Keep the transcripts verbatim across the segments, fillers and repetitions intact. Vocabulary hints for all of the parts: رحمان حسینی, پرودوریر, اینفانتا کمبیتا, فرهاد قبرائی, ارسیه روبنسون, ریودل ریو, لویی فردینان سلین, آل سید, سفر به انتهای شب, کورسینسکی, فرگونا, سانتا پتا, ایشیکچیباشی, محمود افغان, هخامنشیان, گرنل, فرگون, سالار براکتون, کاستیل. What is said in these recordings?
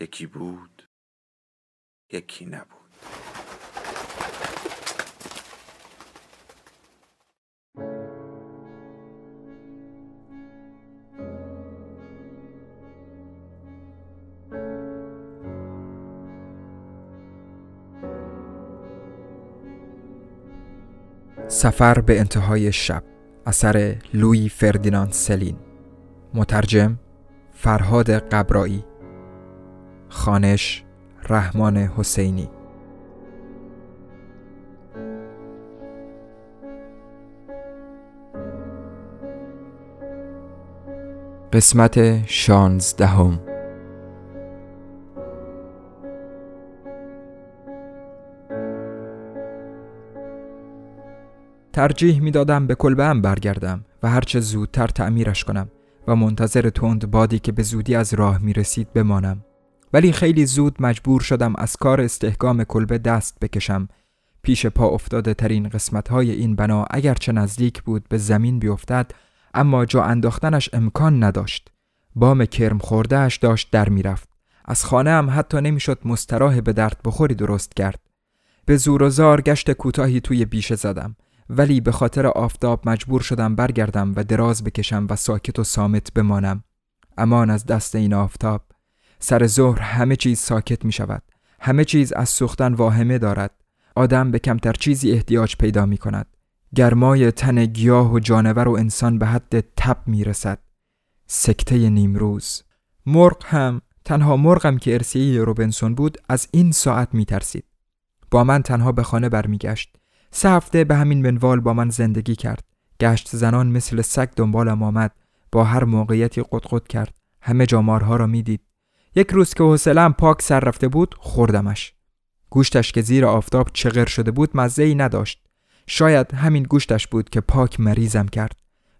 یکی بود، یکی نبود. سفر به انتهای شب، اثر لویی فردینان سلین، مترجم فرهاد قبرائی، خوانش رحمان حسینی. قسمت شانزدهم. ترجیح می‌دادم به کلبه‌ام برگردم و هرچه زودتر تعمیرش کنم و منتظر تند بادی که به زودی از راه می‌رسید بمانم. ولی خیلی زود مجبور شدم از کار استحکام کلبه دست بکشم. پیش پا افتاده ترین قسمت‌های این بنا اگرچه نزدیک بود به زمین بیفتد، اما جا انداختنش امکان نداشت. بام کرم خورده‌اش داشت در می‌رفت. از خانه هم حتی نمی‌شد مستراح به درد بخوری درست کرد. به زور و زار گشت کوتاهی توی بیشه زدم، ولی به خاطر آفتاب مجبور شدم برگردم و دراز بکشم و ساکت و صامت بمانم. امان از دست این آفتاب. سر ظهر همه چیز ساکت می شود. همه چیز از سوختن واهمه دارد. آدم به کمتر چیزی احتیاج پیدا می کند. گرمای تن گیاه و جانور و انسان به حد تب می رسد. سکته نیمروز. مرغ هم، تنها مرغم که ارسیه روبنسون بود، از این ساعت می ترسید. با من تنها به خانه برمی گشت. سه هفته به همین منوال با من زندگی کرد. گشت زنان مثل سگ دنبالم آمد. با هر موقعیتی قدقد کرد. همه جامارها را می دید. یک روز که حوصله‌ام پاک سر رفته بود، خوردمش. گوشتش که زیر آفتاب چغر شده بود مزه‌ای نداشت. شاید همین گوشتش بود که پاک مریضم کرد.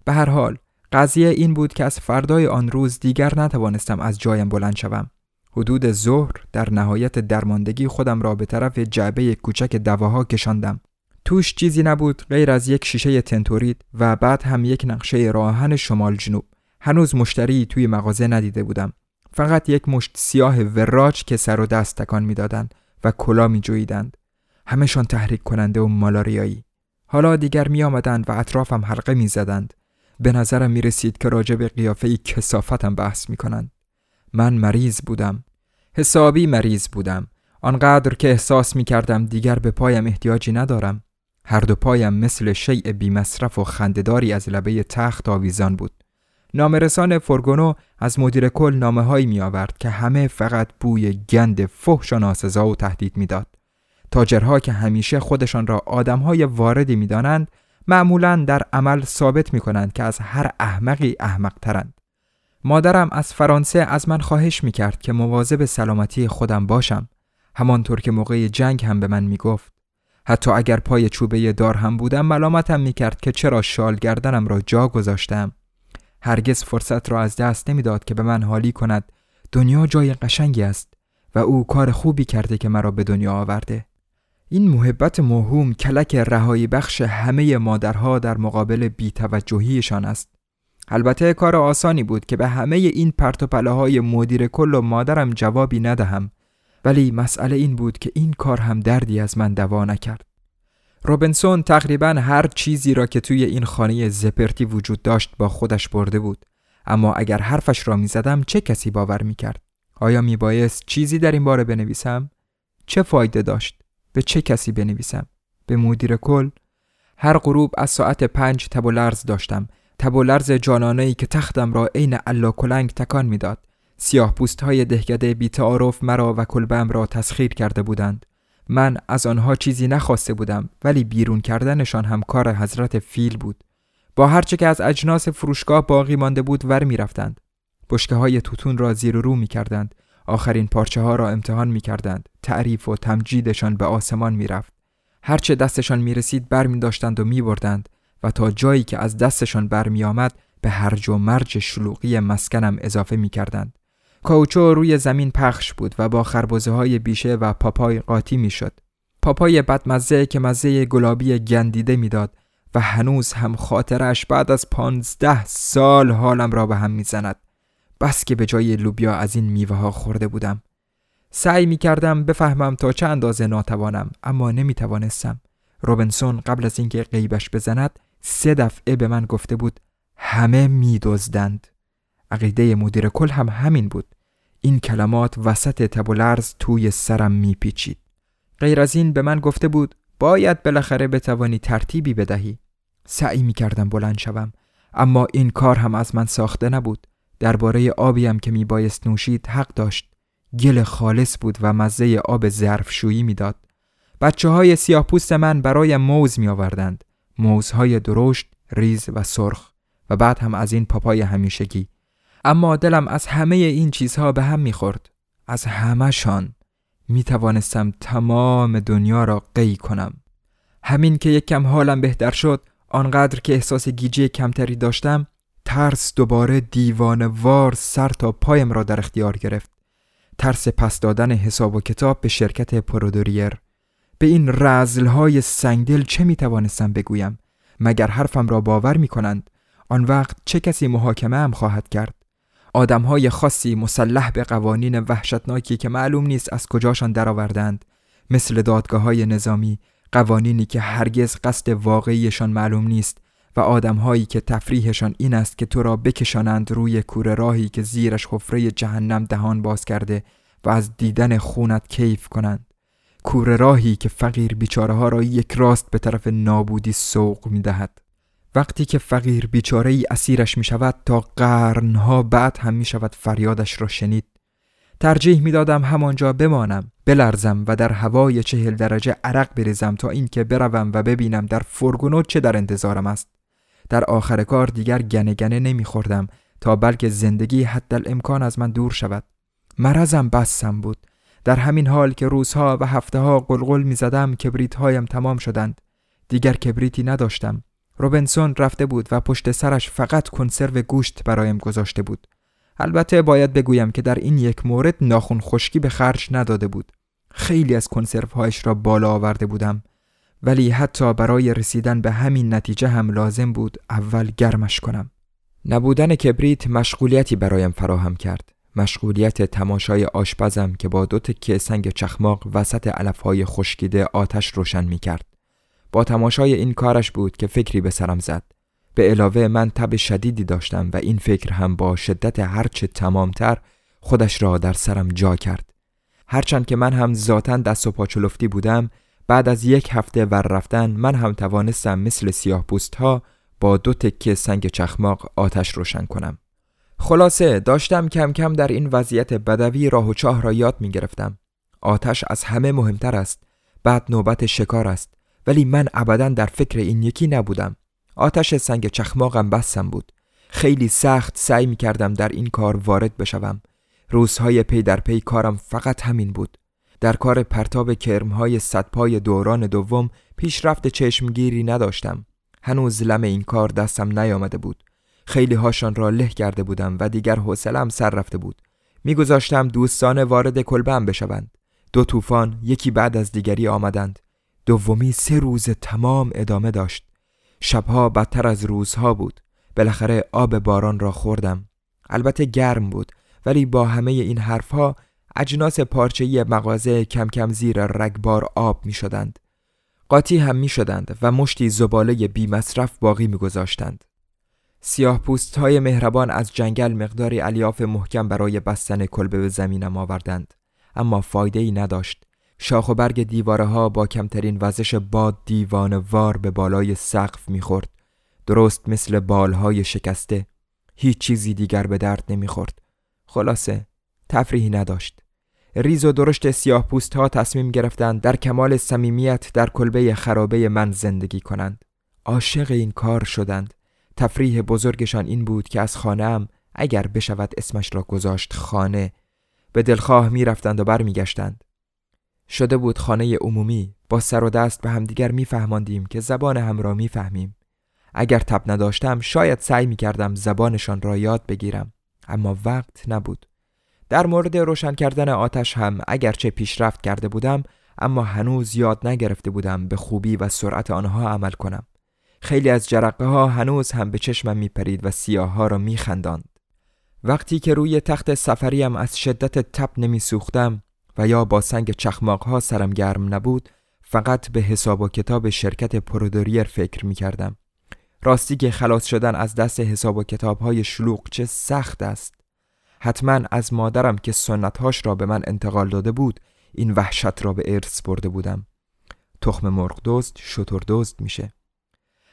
به هر حال قضیه این بود که از فردای آن روز دیگر نتوانستم از جایم بلند شوم. حدود ظهر در نهایت درماندگی خودم را به طرف جعبه کوچک دواها کشاندم. توش چیزی نبود غیر از یک شیشه تنتورید و بعد هم یک نقشه راهن شمال جنوب. هنوز مشتری توی مغازه ندیده بودم. فقط یک مشت سیاه وراج که سر و دست تکان می‌دادند و کلا می‌جویدند. همه‌شان تحریک کننده و مالاریایی. حالا دیگر می‌آمدند و اطرافم حلقه می‌زدند. به نظرم می‌رسید که راجع به قیافه کثافتم بحث می‌کنند. من مریض بودم. حسابی مریض بودم. آنقدر که احساس می‌کردم دیگر به پایم احتیاجی ندارم. هر دو پایم مثل شیء بی‌مصرف و خنده‌داری از لبه تخت آویزان بود. نامرسان فرگونو از مدیر کل نامه‌هایی می‌آورد که همه فقط بوی گند فحش و ناسزا و تهدید می‌داد. تاجرها که همیشه خودشان را آدم‌های واردی می‌دانند، معمولاً در عمل ثابت می‌کنند که از هر احمقی احمق‌ترند. مادرم از فرانسه از من خواهش می‌کرد که مواظب سلامتی خودم باشم، همانطور که موقع جنگ هم به من می‌گفت. حتی اگر پای چوبه دار هم بودم، ملامتم می‌کرد که چرا شال گردنم را جا گذاشتم. هرگز فرصت را از دست نمی‌داد که به من حالی کند دنیا جای قشنگی است و او کار خوبی کرده که مرا به دنیا آورده. این محبت موهوم کلک رهایی بخش همه مادرها در مقابل بی‌توجهیشان است. البته کار آسانی بود که به همه این پرت و پلاهای مدیر کل و مادرم جوابی ندهم، ولی مسئله این بود که این کار هم دردی از من دوا نکرد. روبنسون تقریباً هر چیزی را که توی این خانه زپرتی وجود داشت با خودش برده بود، اما اگر حرفش را می زدم چه کسی باور می کرد؟ آیا می بایست چیزی در این باره بنویسم؟ چه فایده داشت؟ به چه کسی بنویسم؟ به مدیر کل؟ هر غروب از ساعت پنج تب و لرز داشتم، تب و لرز جانانه‌ای که تختم را عین الاکلنگ تکان می داد. سیاه پوست های دهکده بی تعارف مرا و کلبم را تسخیر کرده بودند. من از آنها چیزی نخواسته بودم، ولی بیرون کردنشان هم کار حضرت فیل بود. با هرچه که از اجناس فروشگاه باقی مانده بود ور می رفتند. بشکه‌های توتون را زیر و رو می کردند. آخرین پارچه ها را امتحان می کردند. تعریف و تمجیدشان به آسمان می رفت. هرچه دستشان می رسید بر می داشتند و می بردند و تا جایی که از دستشان بر می آمد به هرج و مرج شلوغی مسکنم اضافه می کردند. کاوچو روی زمین پخش بود و با خربزه های بیشه و پاپای قاطی می شد. پاپای بدمزه که مزه گلابی گندیده می داد و هنوز هم خاطرش بعد از پانزده سال حالم را به هم می زند. بس که به جای لوبیا از این میوه ها خورده بودم. سعی می کردم بفهمم تا چه اندازه ناتوانم، اما نمی توانستم. روبنسون قبل از اینکه غیبش بزند سه دفعه به من گفته بود همه می دزدند. عقیده مدیر کل هم همین بود. این کلمات وسط تب و لرز توی سرم می پیچید. غیر از این به من گفته بود باید بالاخره بتوانی ترتیبی بدهی. سعی می کردم بلند شوم، اما این کار هم از من ساخته نبود. درباره آبیم که می بایست نوشید حق داشت. گل خالص بود و مزه آب ظرفشویی می داد. بچه های سیاه پوست من برای موز می آوردند. موزهای درشت، ریز و سرخ و بعد هم از این پاپای همیشگی. اما دلم از همه این چیزها به هم می خورد. از همه شان. می توانستم تمام دنیا را قی کنم. همین که یک کم حالم بهتر شد، آنقدر که احساس گیجی کمتری داشتم، ترس دوباره دیوانه‌وار سر تا پایم را در اختیار گرفت. ترس پس دادن حساب و کتاب به شرکت پرودوریر. به این رذل‌های سنگدل چه می‌توانستم بگویم؟ مگر حرفم را باور می‌کنند؟ آن وقت چه کسی محاکمه ام خواهد کرد؟ آدم‌های خاصی مسلح به قوانین وحشتناکی که معلوم نیست از کجاشان درآوردند، مثل دادگاه‌های نظامی، قوانینی که هرگز قصد واقعیشان معلوم نیست. و آدم‌هایی که تفریحشان این است که تو را بکشانند روی کوره راهی که زیرش حفره جهنم دهان باز کرده و از دیدن خونت کیف کنند. کوره راهی که فقیر بیچاره‌ها را یک راست به طرف نابودی سوق می‌دهد. وقتی که فقیر بیچاره‌ای اسیرش می‌شود تا قرن‌ها بعد هم می‌شود فریادش را شنید. ترجیح می‌دادم همانجا بمانم، بلرزم و در هوای چهل درجه عرق بریزم تا اینکه بروم و ببینم در فرگونو چه در انتظارم است. در آخر کار دیگر گنه گنه نمی خوردم تا بلکه زندگی حتی الامکان از من دور شود. مرضم بسم بود. در همین حال که روزها و هفته ها قلقل می زدم کبریت هایم تمام شدند. دیگر کبریتی نداشتم. روبنسون رفته بود و پشت سرش فقط کنسرو گوشت برایم گذاشته بود. البته باید بگویم که در این یک مورد ناخن خشکی به خرج نداده بود. خیلی از کنسرو هایش را بالا آورده بودم. ولی حتی برای رسیدن به همین نتیجه هم لازم بود اول گرمش کنم. نبودن کبریت مشغولیتی برایم فراهم کرد. مشغولیت تماشای آشپزم که با دو تکه سنگ چخماق وسط علفهای خشکیده آتش روشن می کرد. با تماشای این کارش بود که فکری به سرم زد. به علاوه من تب شدیدی داشتم و این فکر هم با شدت هرچه تمامتر خودش را در سرم جا کرد. هرچند که من هم ذاتاً دست و پاچلفتی بودم، بعد از یک هفته ور رفتن من هم توانستم مثل سیاه پوست ها با دو تکه سنگ چخماق آتش روشن کنم. خلاصه داشتم کم کم در این وضعیت بدوی راه و چاه را یاد می گرفتم. آتش از همه مهمتر است. بعد نوبت شکار است. ولی من ابداً در فکر این یکی نبودم. آتش سنگ چخماقم بسم بود. خیلی سخت سعی می کردم در این کار وارد بشوم. روزهای پی در پی کارم فقط همین بود. در کار پرتاب کرم‌های صدپای دوران دوم پیشرفت چشمگیری نداشتم. هنوز لم این کار دستم نیامده بود. خیلی هاشان را له کرده بودم و دیگر حوصله‌ام سر رفته بود. می‌گذاشتم دوستان وارد کلبه‌ام بشوند. دو طوفان یکی بعد از دیگری آمدند. دومی سه روز تمام ادامه داشت. شب‌ها بدتر از روزها بود. بالاخره آب باران را خوردم. البته گرم بود، ولی با همه این حرف‌ها اجناس پارچه‌ای مغازه کم کم زیر رگبار آب می شدند. قاطی هم می شدند و مشتی زباله بی مصرف باقی می گذاشتند. سیاه پوست های مهربان از جنگل مقداری الیاف محکم برای بستن کلبه به زمینم آوردند. اما فایده‌ای نداشت. شاخ و برگ دیواره ها با کمترین وزش باد دیوانه‌وار به بالای سقف می خورد. درست مثل بالهای شکسته. هیچ چیزی دیگر به درد نمی خورد. خلاصه تفریحی نداشت. ریز و درشت سیاه پوست ها تصمیم گرفتند در کمال صمیمیت در کلبه خرابه من زندگی کنند. عاشق این کار شدند. تفریح بزرگشان این بود که از خانه‌ام، اگر بشود اسمش را گذاشت خانه، به دلخواه می رفتند و بر می گشتند. شده بود خانه عمومی، با سر و دست به همدیگر می فهماندیم که زبان هم را می فهمیم. اگر تب نداشتم شاید سعی می کردم زبانشان را یاد بگیرم، اما وقت نبود. در مورد روشن کردن آتش هم اگرچه پیشرفت کرده بودم، اما هنوز یاد نگرفته بودم به خوبی و سرعت آنها عمل کنم. خیلی از جرقه ها هنوز هم به چشمم می پرید و سیاه ها را می خنداند. وقتی که روی تخت سفریم از شدت تب نمی سوختم و یا با سنگ چخماق ها سرم گرم نبود، فقط به حساب و کتاب شرکت پرودوریر فکر می کردم. راستی که خلاص شدن از دست حساب و کتاب های شلوغ چه سخت است. حتما از مادرم که سنتهاش را به من انتقال داده بود این وحشت را به ارث برده بودم. تخم مرغ دزد شتر دزد میشه.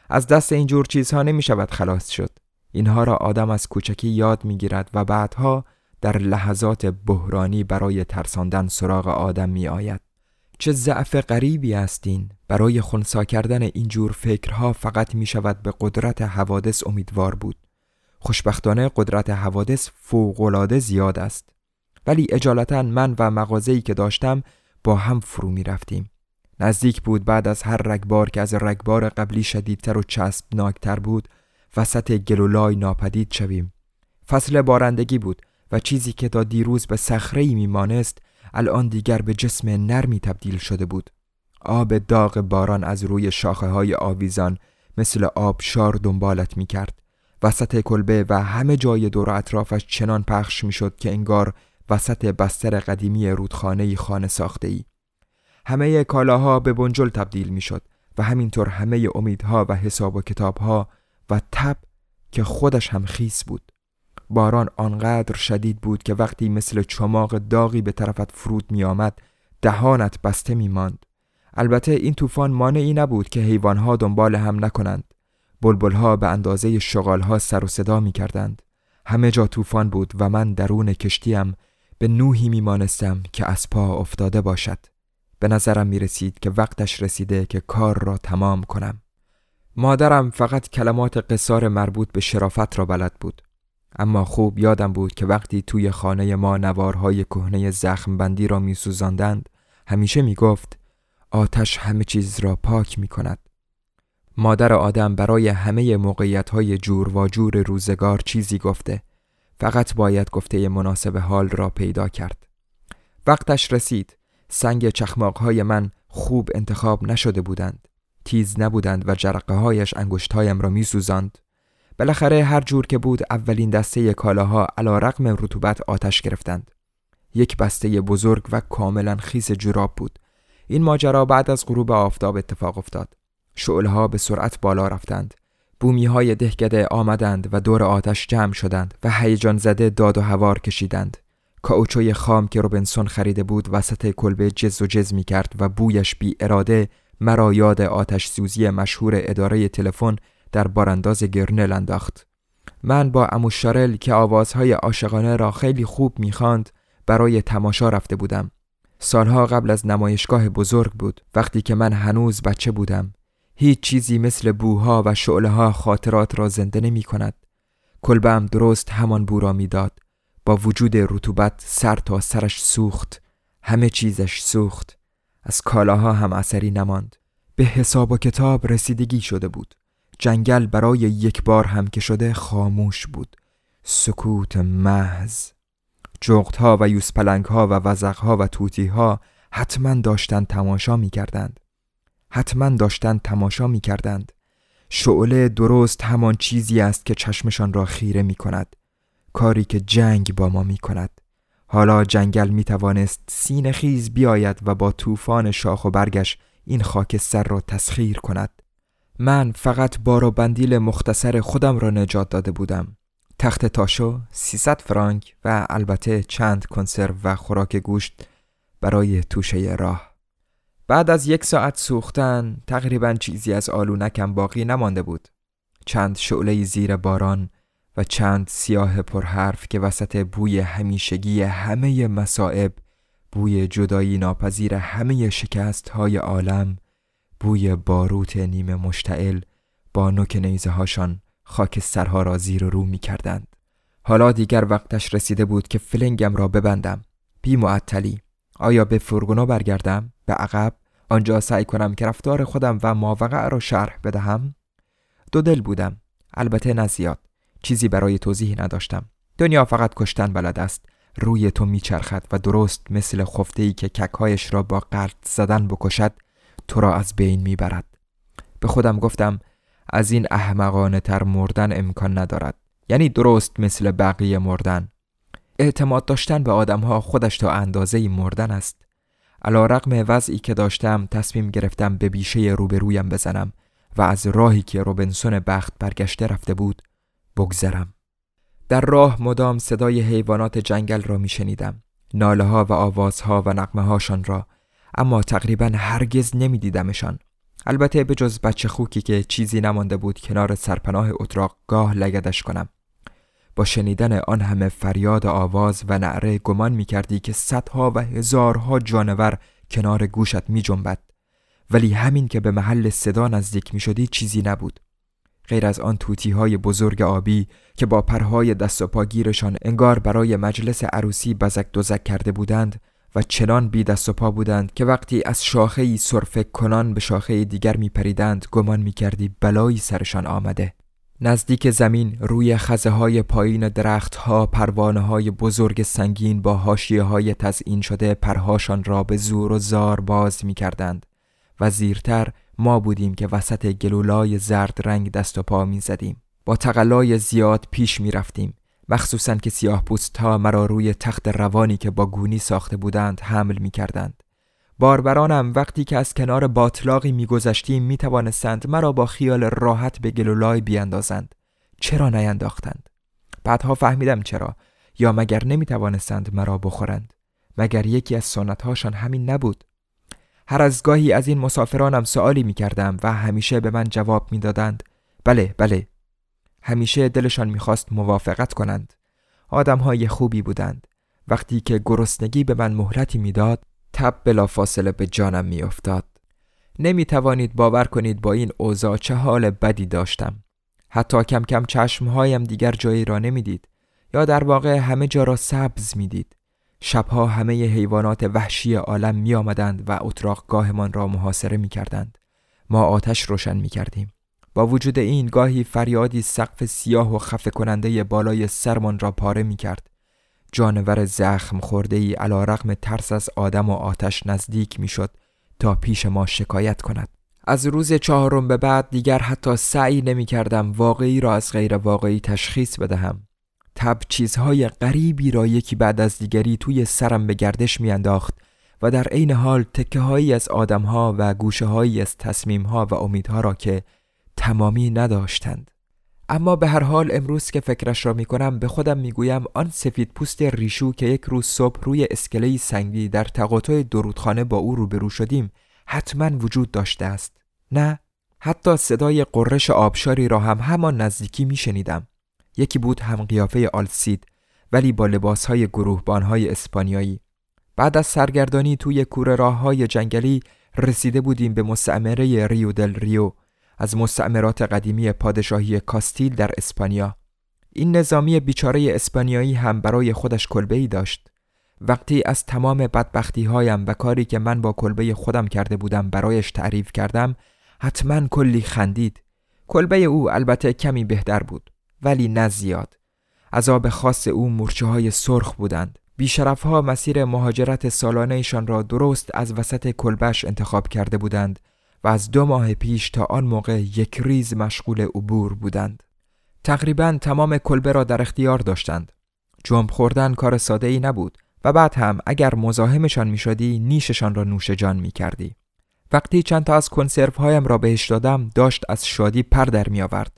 از دست اینجور چیزها نمی شود خلاص شد. اینها را آدم از کوچکی یاد میگیرد و بعدها در لحظات بحرانی برای ترساندن سراغ آدم می آید. چه ضعف غریبی است این. برای خنثی کردن اینجور فکرها فقط می شود به قدرت حوادث امیدوار بود. خوشبختانه قدرت حوادث فوق‌العاده زیاد است. ولی اجالتاً من و مغازه‌ای که داشتم با هم فرو می رفتیم. نزدیک بود بعد از هر رگبار که از رگبار قبلی شدیدتر و چسبناکتر بود، وسط گلولای ناپدید شویم. فصل بارندگی بود و چیزی که تا دیروز به صخره‌ای می مانست الان دیگر به جسم نرمی تبدیل شده بود. آب داغ باران از روی شاخه‌های آویزان مثل آبشار دنبالت می کرد. وسط کلبه و همه جای دور و اطرافش چنان پخش می شد که انگار وسط بستر قدیمی رودخانه‌ای خانه ساخته‌ای. همه کالاها به بنجل تبدیل می شد و همینطور همه امیدها و حساب و کتابها و تب که خودش هم خیس بود. باران آنقدر شدید بود که وقتی مثل چماق داغی به طرفت فرود می آمد دهانت بسته می ماند. البته این طوفان مانعی نبود که حیوانها دنبال هم نکنند. بلبلها به اندازه شغالها سر و صدا می کردند. همه جا طوفان بود و من درون کشتیم به نوحی می مانستم که از پا افتاده باشد. به نظرم می رسید که وقتش رسیده که کار را تمام کنم. مادرم فقط کلمات قصار مربوط به شرافت را بلد بود. اما خوب یادم بود که وقتی توی خانه ما نوارهای کهنه زخم بندی را می سوزاندند همیشه می گفت آتش همه چیز را پاک می کند. مادر آدم برای همه موقعیت‌های جور و جور روزگار چیزی گفته. فقط باید گفته مناسب حال را پیدا کرد. وقتش رسید. سنگ چخماق‌های من خوب انتخاب نشده بودند. تیز نبودند و جرقه‌هایش انگشت‌هایم را می‌سوزاند. بالاخره هر جور که بود اولین دسته کالاها علیرغم رطوبت آتش گرفتند. یک بسته بزرگ و کاملاً خیس جوراب بود. این ماجرا بعد از غروب آفتاب اتفاق افتاد. شعله‌ها به سرعت بالا رفتند. بومی‌های دهکده آمدند و دور آتش جمع شدند و هیجان زده داد و هوار کشیدند. کاوچوی خام که روبنسون خریده بود وسط کلبه جز و جز می کرد و بویش بی اراده مرا یاد آتش سوزی مشهور اداره تلفن در بارانداز گرنل انداخت. من با عمو شارل که آوازهای عاشقانه را خیلی خوب می‌خواند برای تماشا رفته بودم. سالها قبل از نمایشگاه بزرگ بود، وقتی که من هنوز بچه بودم. هیچ چیزی مثل بوها و شعله‌ها خاطرات را زنده نمی کند. کلبم درست همان بو را می داد. با وجود رطوبت سر تا سرش سوخت. همه چیزش سوخت. از کالاها هم اثری نماند. به حساب و کتاب رسیدگی شده بود. جنگل برای یک بار هم که شده خاموش بود. سکوت محض. جغدها و یوزپلنگها و وزغها و توتیها حتما داشتن تماشا می کردند. حتما داشتن تماشا می کردند. شعله درست همان چیزی است که چشمشان را خیره می کند. کاری که جنگ با ما می کند. حالا جنگل می توانست سینه خیز بیاید و با طوفان شاخ و برگش این خاکستر را تسخیر کند. من فقط بار و بندیل مختصر خودم را نجات داده بودم. تخت تاشو، سیصد فرانک و البته چند کنسرو و خوراک گوشت برای توشه راه. بعد از یک ساعت سوختن تقریباً چیزی از آلونکم باقی نمانده بود. چند شعله زیر باران و چند سیاه پرحرف که وسط بوی همیشگی همه مصائب، بوی جدایی ناپذیر همه شکست‌های عالم، بوی باروت نیمه مشتعل با نوک نیزه‌هاشان خاکسترها را زیر و رو می کردند. حالا دیگر وقتش رسیده بود که فلنگم را ببندم. بی معطلی. آیا به فرگونا برگردم؟ به عقب؟ آنجا سعی کنم که رفتار خودم و ماوقع را شرح بدهم؟ دو دل بودم. البته نه زیاد. چیزی برای توضیح نداشتم. دنیا فقط کشتن بلد است. روی تو میچرخد و درست مثل خفته‌ای که ککهایش را با قلط زدن بکشد تو را از بین میبرد. به خودم گفتم از این احمقانه تر مردن امکان ندارد. یعنی درست مثل بقیه مردن. اعتماد داشتن به آدمها خودش تا اندازه‌ای مردن است. علی‌رغم وضعی که داشتم تصمیم گرفتم به بیشه روبرویم بزنم و از راهی که روبنسون بخت برگشته رفته بود بگذرم. در راه مدام صدای حیوانات جنگل را می شنیدم. ناله ها و آوازها و نغمه هاشان را، اما تقریبا هرگز نمی دیدمشان. البته به جز بچه خوکی که چیزی نمانده بود کنار سرپناه اتراق گاه لگدش کنم. با شنیدن آن همه فریاد آواز و نعره گمان می کردی که صدها و هزارها جانور کنار گوشت می جنبد. ولی همین که به محل صدا نزدیک می شدی چیزی نبود. غیر از آن توتی‌های بزرگ آبی که با پرهای دست و پاگیرشان انگار برای مجلس عروسی بزک دوزک کرده بودند و چنان بی دست و پا بودند که وقتی از شاخه‌ای سرفه کنان به شاخه دیگر می‌پریدند گمان می‌کردی بلایی سرشان آمده. نزدیک زمین روی خزه‌های پایین درخت‌ها پروانه‌های بزرگ سنگین با حاشیه‌های تزئین شده پرهاشان را به زور و زار باز می‌کردند و زیرتر ما بودیم که وسط گلولای زرد رنگ دست و پا می زدیم. با تقلای زیاد پیش می رفتیم. مخصوصاً که سیاه پوست ها مرا روی تخت روانی که با گونی ساخته بودند حمل می کردند. باربرانم وقتی که از کنار باطلاقی می گذشتیم می توانستند مرا با خیال راحت به گلولای بیاندازند. چرا نینداختند؟ بعدها فهمیدم چرا. یا مگر نمی توانستند مرا بخورند؟ مگر یکی از سنت هاشان همین نبود؟ هر از گاهی از این مسافرانم سوالی می کردم و همیشه به من جواب می دادند. بله بله. همیشه دلشان می خواست موافقت کنند. آدم های خوبی بودند. وقتی که گرسنگی به من مهلتی می داد تب بلافاصله به جانم می افتاد. نمی توانید باور کنید با این اوضاع چه حال بدی داشتم. حتی کم کم چشمهایم دیگر جایی را نمی دید. یا در واقع همه جا را سبز می دید. شبها همه ی حیوانات وحشی عالم می آمدند و اتراقگاهمان را محاصره می کردند. ما آتش روشن می کردیم. با وجود این گاهی فریادی سقف سیاه و خفه کننده بالای سرمان را پاره می کرد. جانور زخم خورده ای علی‌رغم ترس از آدم و آتش نزدیک می شد تا پیش ما شکایت کند. از روز چهارم به بعد دیگر حتی سعی نمی کردم واقعی را از غیر واقعی تشخیص بدهم. تب چیزهای غریبی را یکی بعد از دیگری توی سرم به گردش میانداخت و در عین حال تکه هایی از آدمها و گوشه هایی از تصمیمها و امیدها را که تمامی نداشتند. اما به هر حال امروز که فکرش را میکنم به خودم میگویم آن سفید پوست ریشو که یک روز صبح روی اسکله سنگی در تقاطع درودخانه با او روبرو شدیم حتما وجود داشته است. نه، حتی صدای قرش آبشاری را هم همان نزدیکی میشنیدم. یکی بود هم قیافه آل سید ولی با لباس‌های گروهبان‌های اسپانیایی. بعد از سرگردانی توی کوره راه‌های جنگلی رسیده بودیم به مستعمره ریودل ریو، از مستعمرات قدیمی پادشاهی کاستیل در اسپانیا. این نظامی بیچاره اسپانیایی هم برای خودش کلبه‌ای داشت. وقتی از تمام بدبختی‌هایم و کاری که من با کلبه خودم کرده بودم برایش تعریف کردم، حتماً کلی خندید. کلبه او البته کمی بهتر بود، ولی نه زیاد. عذاب خاص او مورچه‌های سرخ بودند. بیشرف‌ها مسیر مهاجرت سالانه‌شان را درست از وسط کلبش انتخاب کرده بودند و از دو ماه پیش تا آن موقع یک ریز مشغول عبور بودند. تقریباً تمام کلبه را در اختیار داشتند. جنب خوردن کار ساده‌ای نبود و بعد هم اگر مزاحمشان می‌شدی نیششان را نوش جان می‌کردی. وقتی چند تا از کنسروهایم را بهش دادم داشت از شادی پر در می‌آورد.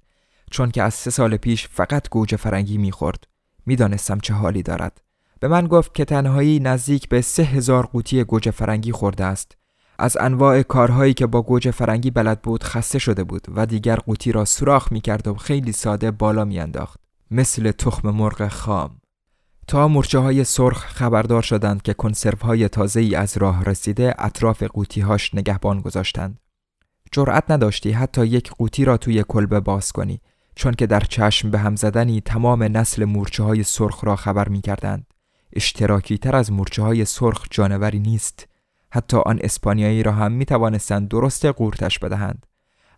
چون که از سه سال پیش فقط گوجه فرنگی میخورد. میدانستم چه حالی دارد. به من گفت که تنهایی نزدیک به سه هزار قوطی گوجه فرنگی خورده است. از انواع کارهایی که با گوجه فرنگی بلد بود خسته شده بود و دیگر قوطی را سوراخ میکرد و خیلی ساده بالا میانداخت. مثل تخم مرغ خام. تا مرچه های سرخ خبردار شدند که کنسروهای تازه‌ای از راه رسیده اطراف قوطی‌هاش نگهبان گذاشتند. جرأت نداشتی حتی یک قوطی را توی کلبه باز کنی. چون که در چشم به هم زدنی تمام نسل مورچه‌های سرخ را خبر می‌کردند. اشتراکی تر از مورچه‌های سرخ جانوری نیست. حتی آن اسپانیایی را هم می‌توانستند درست قورتش بدهند.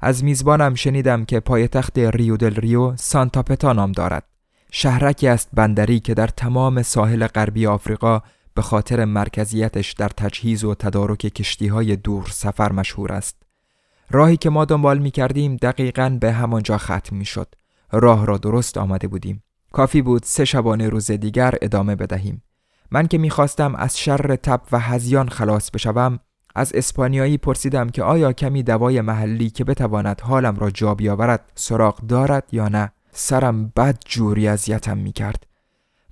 از میزبانم شنیدم که پایتخت ریودل ریو سانتا پتا نام دارد. شهرکی است بندری که در تمام ساحل غربی آفریقا به خاطر مرکزیتش در تجهیز و تدارک کشتی‌های دور سفر مشهور است. راهی که ما دنبال می‌کردیم دقیقاً به همانجا ختم می‌شد. راه را درست آمده بودیم. کافی بود سه شبانه روز دیگر ادامه بدهیم. من که می‌خواستم از شر تب و هذیان خلاص بشوم، از اسپانیایی پرسیدم که آیا کمی دوای محلی که بتواند حالم را جا بیاورد سراغ دارد یا نه. سرم بد جوری اذیتم می‌کرد،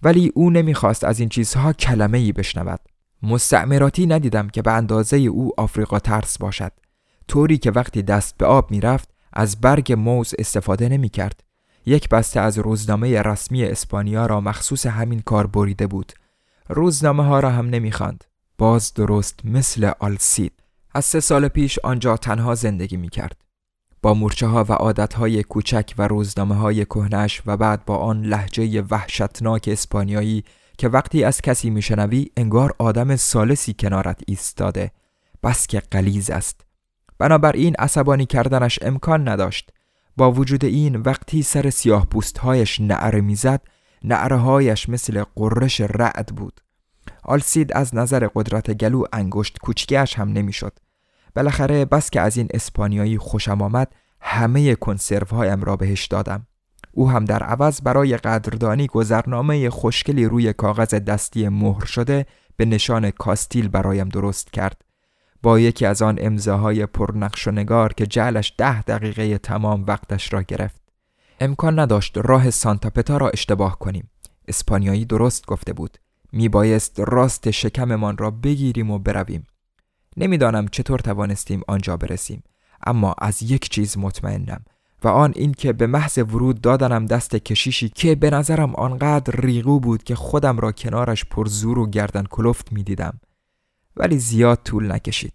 ولی او نمی‌خواست از این چیزها کلمه‌ای بشنود. مستعمراتی ندیدم که به اندازه او آفریقا ترس باشد، طوری که وقتی دست به آب می‌رفت از برگ موز استفاده نمی‌کرد. یک بسته از روزنامه رسمی اسپانیا را مخصوص همین کار بریده بود. روزنامه‌ها را هم نمی‌خواند، باز درست مثل آل سید. از سه سال پیش آنجا تنها زندگی می‌کرد، با مورچه‌ها و عادت‌های کوچک و روزنامه‌های کهنه‌اش و بعد با آن لهجه وحشتناک اسپانیایی که وقتی از کسی می‌شنوی انگار آدم سالسی کنارت ایستاده، بس که غلیظ است. بنابراین عصبانی کردنش امکان نداشت. با وجود این وقتی سر سیاه پوست‌هایش نعره می‌زد، نعره‌هایش مثل قرش رعد بود. آلسید از نظر قدرت گلو انگشت کوچکی‌اش هم نمی‌شد. بالاخره بس که از این اسپانیایی خوشم آمد، همه کنسروهایم را بهش دادم. او هم در عوض برای قدردانی گذرنامه خوشگلی روی کاغذ دستی مهر شده به نشان کاستیل برایم درست کرد، با یکی از آن امضاهای پرنقش و نگار که جعلش ده دقیقه تمام وقتش را گرفت. امکان نداشت راه سانتا پتا را اشتباه کنیم. اسپانیایی درست گفته بود. میبایست راست شکممان را بگیریم و برویم. نمیدانم چطور توانستیم آنجا برسیم، اما از یک چیز مطمئنم و آن این که به محض ورود دادنم دست کشیشی که به نظرم آنقدر ریغو بود که خودم را کنارش پر زور و گردن کلفت میدیدم. ولی زیاد طول نکشید.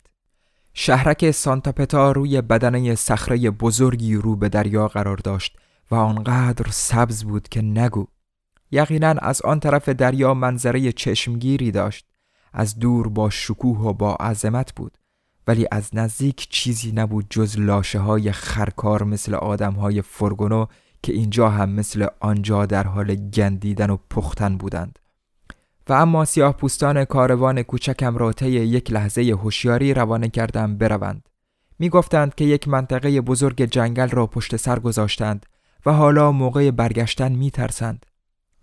شهرک سانتا پتا روی بدنه صخره بزرگی رو به دریا قرار داشت و آنقدر سبز بود که نگو. یقینا از آن طرف دریا منظره چشمگیری داشت. از دور با شکوه و با عظمت بود، ولی از نزدیک چیزی نبود جز لاشه های خرکار مثل آدم های فرگونو که اینجا هم مثل آنجا در حال گندیدن و پختن بودند. و اما سیاه پوستان کاروان کوچکم را طی یک لحظه هوشیاری روانه کردم بروند. می گفتند که یک منطقه بزرگ جنگل را پشت سر گذاشتند و حالا موقع برگشتن می ترسند.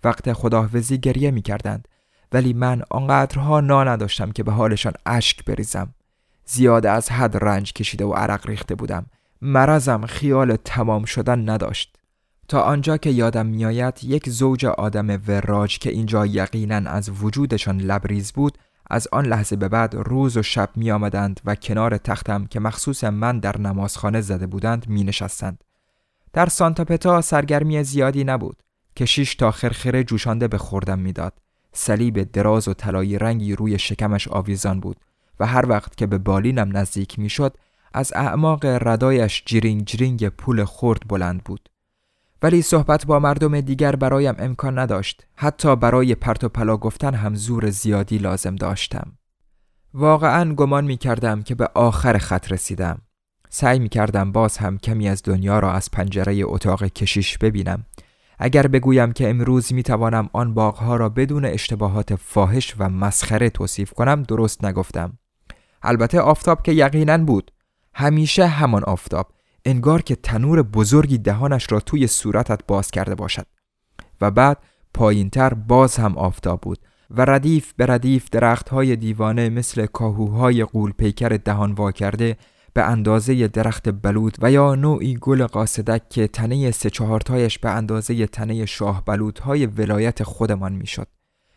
وقت خداحافظی گریه می کردند، ولی من آنقدرها نا نداشتم که به حالشان اشک بریزم. زیاد از حد رنج کشیده و عرق ریخته بودم. مرضم خیال تمام شدن نداشت. تا آنجا که یادم میآید یک زوج آدم وراج که اینجا یقیناً از وجودشان لبریز بود، از آن لحظه به بعد روز و شب می آمدند و کنار تختم که مخصوصا من در نمازخانه زده بودند می نشستند. در سانتا پتا سرگرمی زیادی نبود. کشیش تا خرخره جوشانده به خوردم میداد. صلیب دراز و طلایی رنگی روی شکمش آویزان بود و هر وقت که به بالینم نزدیک میشد از اعماق ردایش جرینگ جرینگ پول خرد بلند بود. ولی صحبت با مردم دیگر برایم امکان نداشت. حتی برای پرت و پلا گفتن هم زور زیادی لازم داشتم. واقعاً گمان می‌کردم که به آخر خط رسیدم. سعی می‌کردم باز هم کمی از دنیا را از پنجره اتاق کشیش ببینم. اگر بگویم که امروز میتوانم آن باغها را بدون اشتباهات فاحش و مسخره توصیف کنم درست نگفتم. البته آفتاب که یقیناً بود، همیشه همان آفتاب، انگار که تنور بزرگی دهانش را توی صورتت باز کرده باشد. و بعد پایینتر باز هم آفتاب بود و ردیف به ردیف درختهای دیوانه مثل کاهوهای غول پیکر دهان وا کرده به اندازه درخت بلود و یا نوعی گل قاصدک که تنه سه چهارتایش به اندازه تنه شاه بلودهای ولایت خودمان میشد،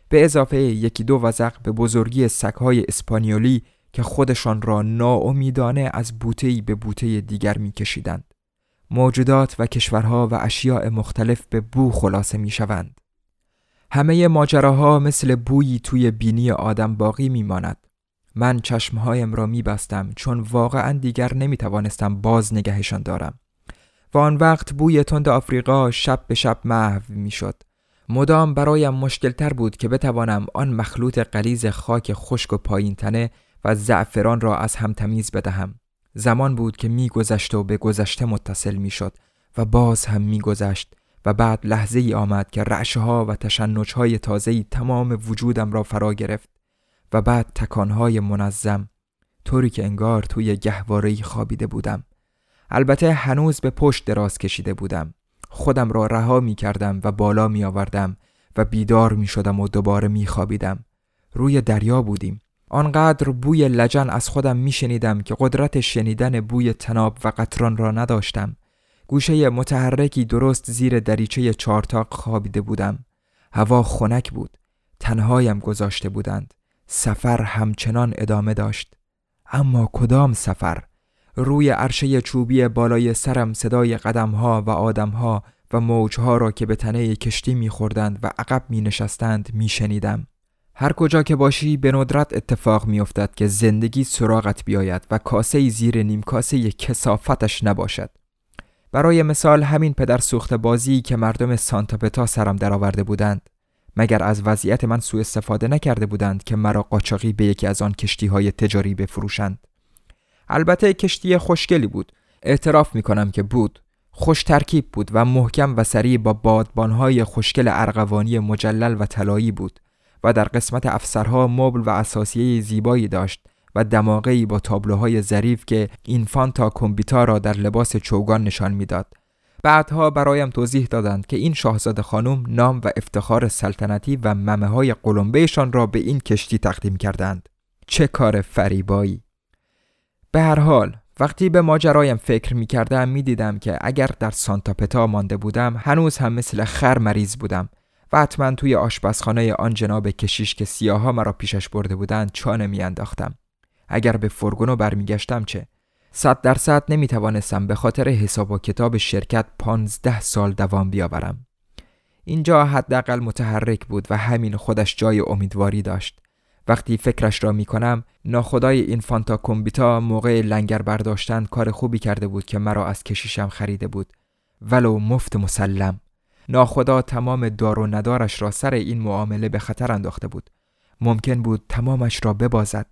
به اضافه یکی دو وزغ به بزرگی سگ‌های اسپانیولی که خودشان را ناامیدانه از بوته‌ای به بوته دیگر میکشیدند. موجودات و کشورها و اشیاء مختلف به بو خلاصه میشوند. همه ماجراها مثل بویی توی بینی آدم باقی میماند. من چشمهایم را می بستم چون واقعا دیگر نمی توانستم باز نگهشان دارم. و آن وقت بوی تند آفریقا شب به شب محو می شد. مدام برایم مشکل تر بود که بتوانم آن مخلوط غلیظ خاک خشک و پایین تنه و زعفران را از هم تمیز بدهم. زمان بود که می گذشت و به گذشته متصل می شد و باز هم می گذشت و بعد لحظه ای آمد که رعشه‌ها و تشنج‌های تازه‌ای تمام وجودم را فرا گرفت و بعد تکانهای منظم، طوری که انگار توی گهواره‌ای خوابیده بودم. البته هنوز به پشت دراز کشیده بودم. خودم را رها می کردم و بالا می آوردم و بیدار می شدم و دوباره می خوابیدم. روی دریا بودیم. آنقدر بوی لجن از خودم می شنیدم که قدرت شنیدن بوی تناب و قطران را نداشتم. گوشه متحرکی درست زیر دریچه چارتاق خوابیده بودم. هوا خنک بود. تنهایم گذاشته بودند. سفر همچنان ادامه داشت. اما کدام سفر؟ روی عرشه چوبی بالای سرم صدای قدم‌ها و آدم‌ها و موج‌ها را که به تنه کشتی می‌خوردند و عقب می‌نشستند می‌شنیدم. هر کجا که باشی به ندرت اتفاق می‌افتد که زندگی سراغت بیاید و کاسه زیر نیم کاسه کثافتش نباشد. برای مثال همین پدر سوخته بازی که مردم سانتا پتا سرم درآورده بودند، مگر از وضعیت من سوء استفاده نکرده بودند که مرا قاچاقی به یکی از آن کشتی‌های تجاری بفروشند. البته کشتی خوشگلی بود، اعتراف میکنم که بود، خوش ترکیب بود و محکم و سریع با بادبانهای خوشگل ارغوانی مجلل و طلایی بود و در قسمت افسرها مبل و اساسیه زیبایی داشت و دماغه‌ای با تابلوهای ظریف که اینفانتا کمبیتا را در لباس چوگان نشان میداد. بعدها برایم توضیح دادند که این شاهزاده خانم نام و افتخار سلطنتی و ممه‌های قلمبه‌شان را به این کشتی تقدیم کردند. چه کار فریبایی! به هر حال وقتی به ماجرایم فکر می‌کردم می‌دیدم که اگر در سانتا پتا مانده بودم هنوز هم مثل خر مریض بودم و حتما توی آشپزخانه آن جناب کشیش که سیاها مرا پیشش برده بودند چانه می‌انداختم. اگر به فرگونو برمیگشتم چه؟ صد درصد نمی‌توانستم به خاطر حساب و کتاب شرکت پانزده سال دوام بیاورم. اینجا حداقل متحرک بود و همین خودش جای امیدواری داشت. وقتی فکرش را می کنم ناخدای اینفانتا کمبیتا موقع لنگر برداشتن کار خوبی کرده بود که مرا از کشیشم خریده بود. ولو مفت مسلم. ناخدا تمام دار و ندارش را سر این معامله به خطر انداخته بود. ممکن بود تمامش را ببازد.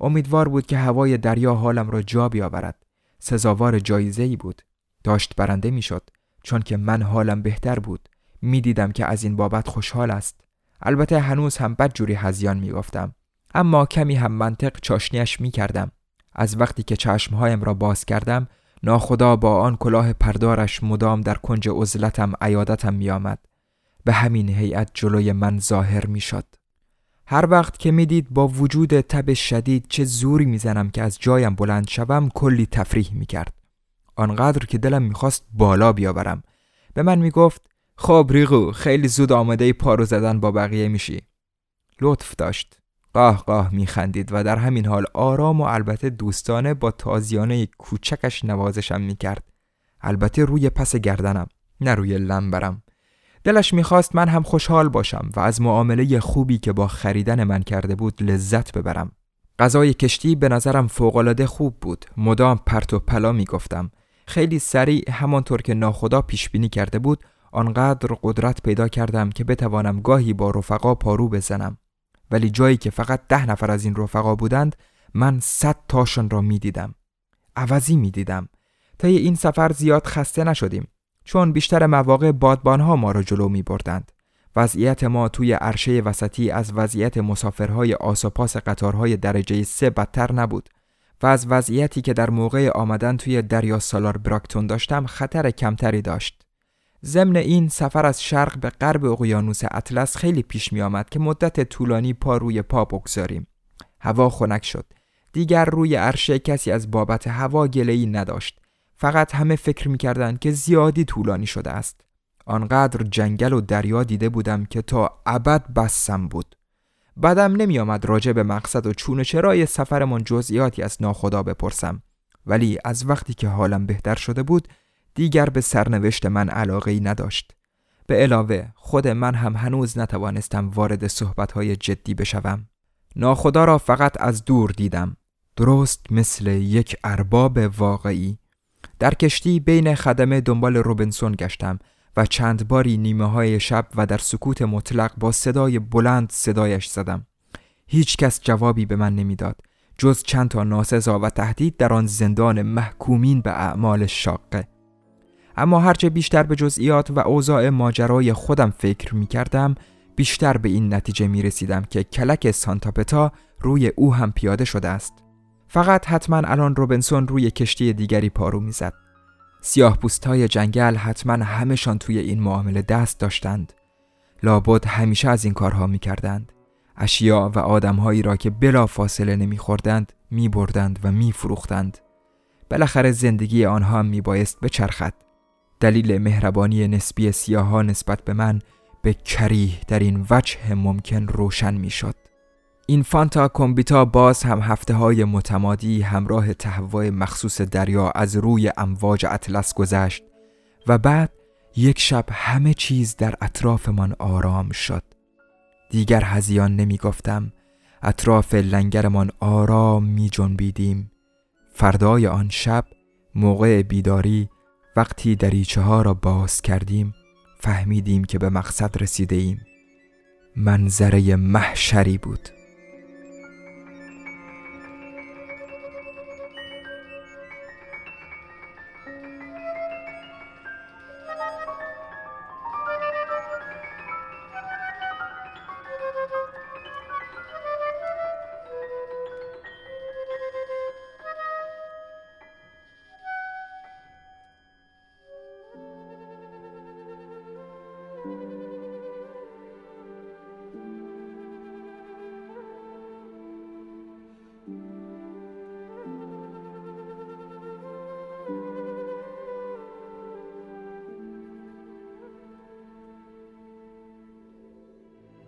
امیدوار بود که هوای دریا حالم را جا بیاورد. سزاوار جایزه‌ای بود. داشت برنده می شد. چون که من حالم بهتر بود. می دیدم که از این بابت خوشحال است. البته هنوز هم بدجوری هزیان می‌گفتم، اما کمی هم منطق چاشنیش می‌کردم. از وقتی که چشم‌هایم را باز کردم ناخدا با آن کلاه پردارش مدام در کنج عزلتم عیادتم می‌آمد. به همین هیئت جلوی من ظاهر می‌شد. هر وقت که می‌دید با وجود تب شدید چه زوری می‌زنم که از جایم بلند شوم کلی تفریح می‌کرد، آنقدر که دلم می‌خواست بالا بیاورم. به من می‌گفت خب ریغو، خیلی زود آمده پارو زدن با بقیه میشی. لطف داشت. قاه قاه میخندید و در همین حال آرام و البته دوستانه با تازیانه کوچکش نوازشم میکرد. البته روی پس گردنم، نه روی لنبرم. دلش میخواست من هم خوشحال باشم و از معامله خوبی که با خریدن من کرده بود لذت ببرم. غذای کشتی به نظرم فوق‌العاده خوب بود. مدام پرت و پلا میگفتم. خیلی سریع همانطور که ناخدا پیشبینی کرده بود آنقدر قدرت پیدا کردم که بتوانم گاهی با رفقا پارو بزنم، ولی جایی که فقط ده نفر از این رفقا بودند من صد تاشون را می دیدم. عوضی می دیدم. طی این سفر زیاد خسته نشدیم، چون بیشتر مواقع بادبانها ما را جلو می بردند. وضعیت ما توی عرشه وسطی از وضعیت مسافرهای آساپاس قطارهای درجه سه بدتر نبود و از وضعیتی که در موقع آمدن توی دریا سالار براکتون داشتم خطر کمتری داشت. ضمن این سفر از شرق به غرب اقیانوس اطلس خیلی پیش می آمد که مدت طولانی پا روی پا بگذاریم. هوا خنک شد. دیگر روی عرشه کسی از بابت هوا گله‌ای نداشت. فقط همه فکر می کردند که زیادی طولانی شده است. آنقدر جنگل و دریا دیده بودم که تا ابد بسم بود. بعدم نمی آمد راجع به مقصد و چون و چرای سفرمون جزئیاتی از ناخدا بپرسم. ولی از وقتی که حالم بهتر شده بود دیگر به سرنوشت من علاقه‌ای نداشت. به علاوه خود من هم هنوز نتوانستم وارد صحبت‌های جدی بشوم. ناخدا را فقط از دور دیدم، درست مثل یک ارباب واقعی. در کشتی بین خدمه دنبال روبنسون گشتم و چند باری نیمه های شب و در سکوت مطلق با صدای بلند صدایش زدم. هیچ کس جوابی به من نمیداد، جز چند تا ناسزا و تهدید در آن زندان محکومین به اعمال شاقه. اما هرچه بیشتر به جزئیات و اوضاع ماجرای خودم فکر می کردم، بیشتر به این نتیجه می رسیدم که کلک سانتا پتا روی او هم پیاده شده است. فقط حتما الان روبنسون روی کشتی دیگری پارو می زد. سیاه پوستای جنگل حتما همشان توی این معامله دست داشتند. لابد همیشه از این کارها می کردند. اشیاء و آدمهایی را که بلا فاصله نمی خوردند می بردند و می فروختند. بالاخره زندگی آنها هم می بایست به چرخد. دلیل مهربانی نسبی سیاها نسبت به من به کریه در این وجه ممکن روشن می شد. اینفانتا کمبیتا باز هم هفته های متمادی همراه تهوع مخصوص دریا از روی امواج اطلس گذشت و بعد یک شب همه چیز در اطرافمان آرام شد. دیگر هزیان نمی گفتم. اطراف لنگرمان آرام می جنبیدیم. فردای آن شب موقع بیداری وقتی دریچه ها را باز کردیم فهمیدیم که به مقصد رسیده ایم. منظره محشری بود.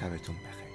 شبتون بخیر.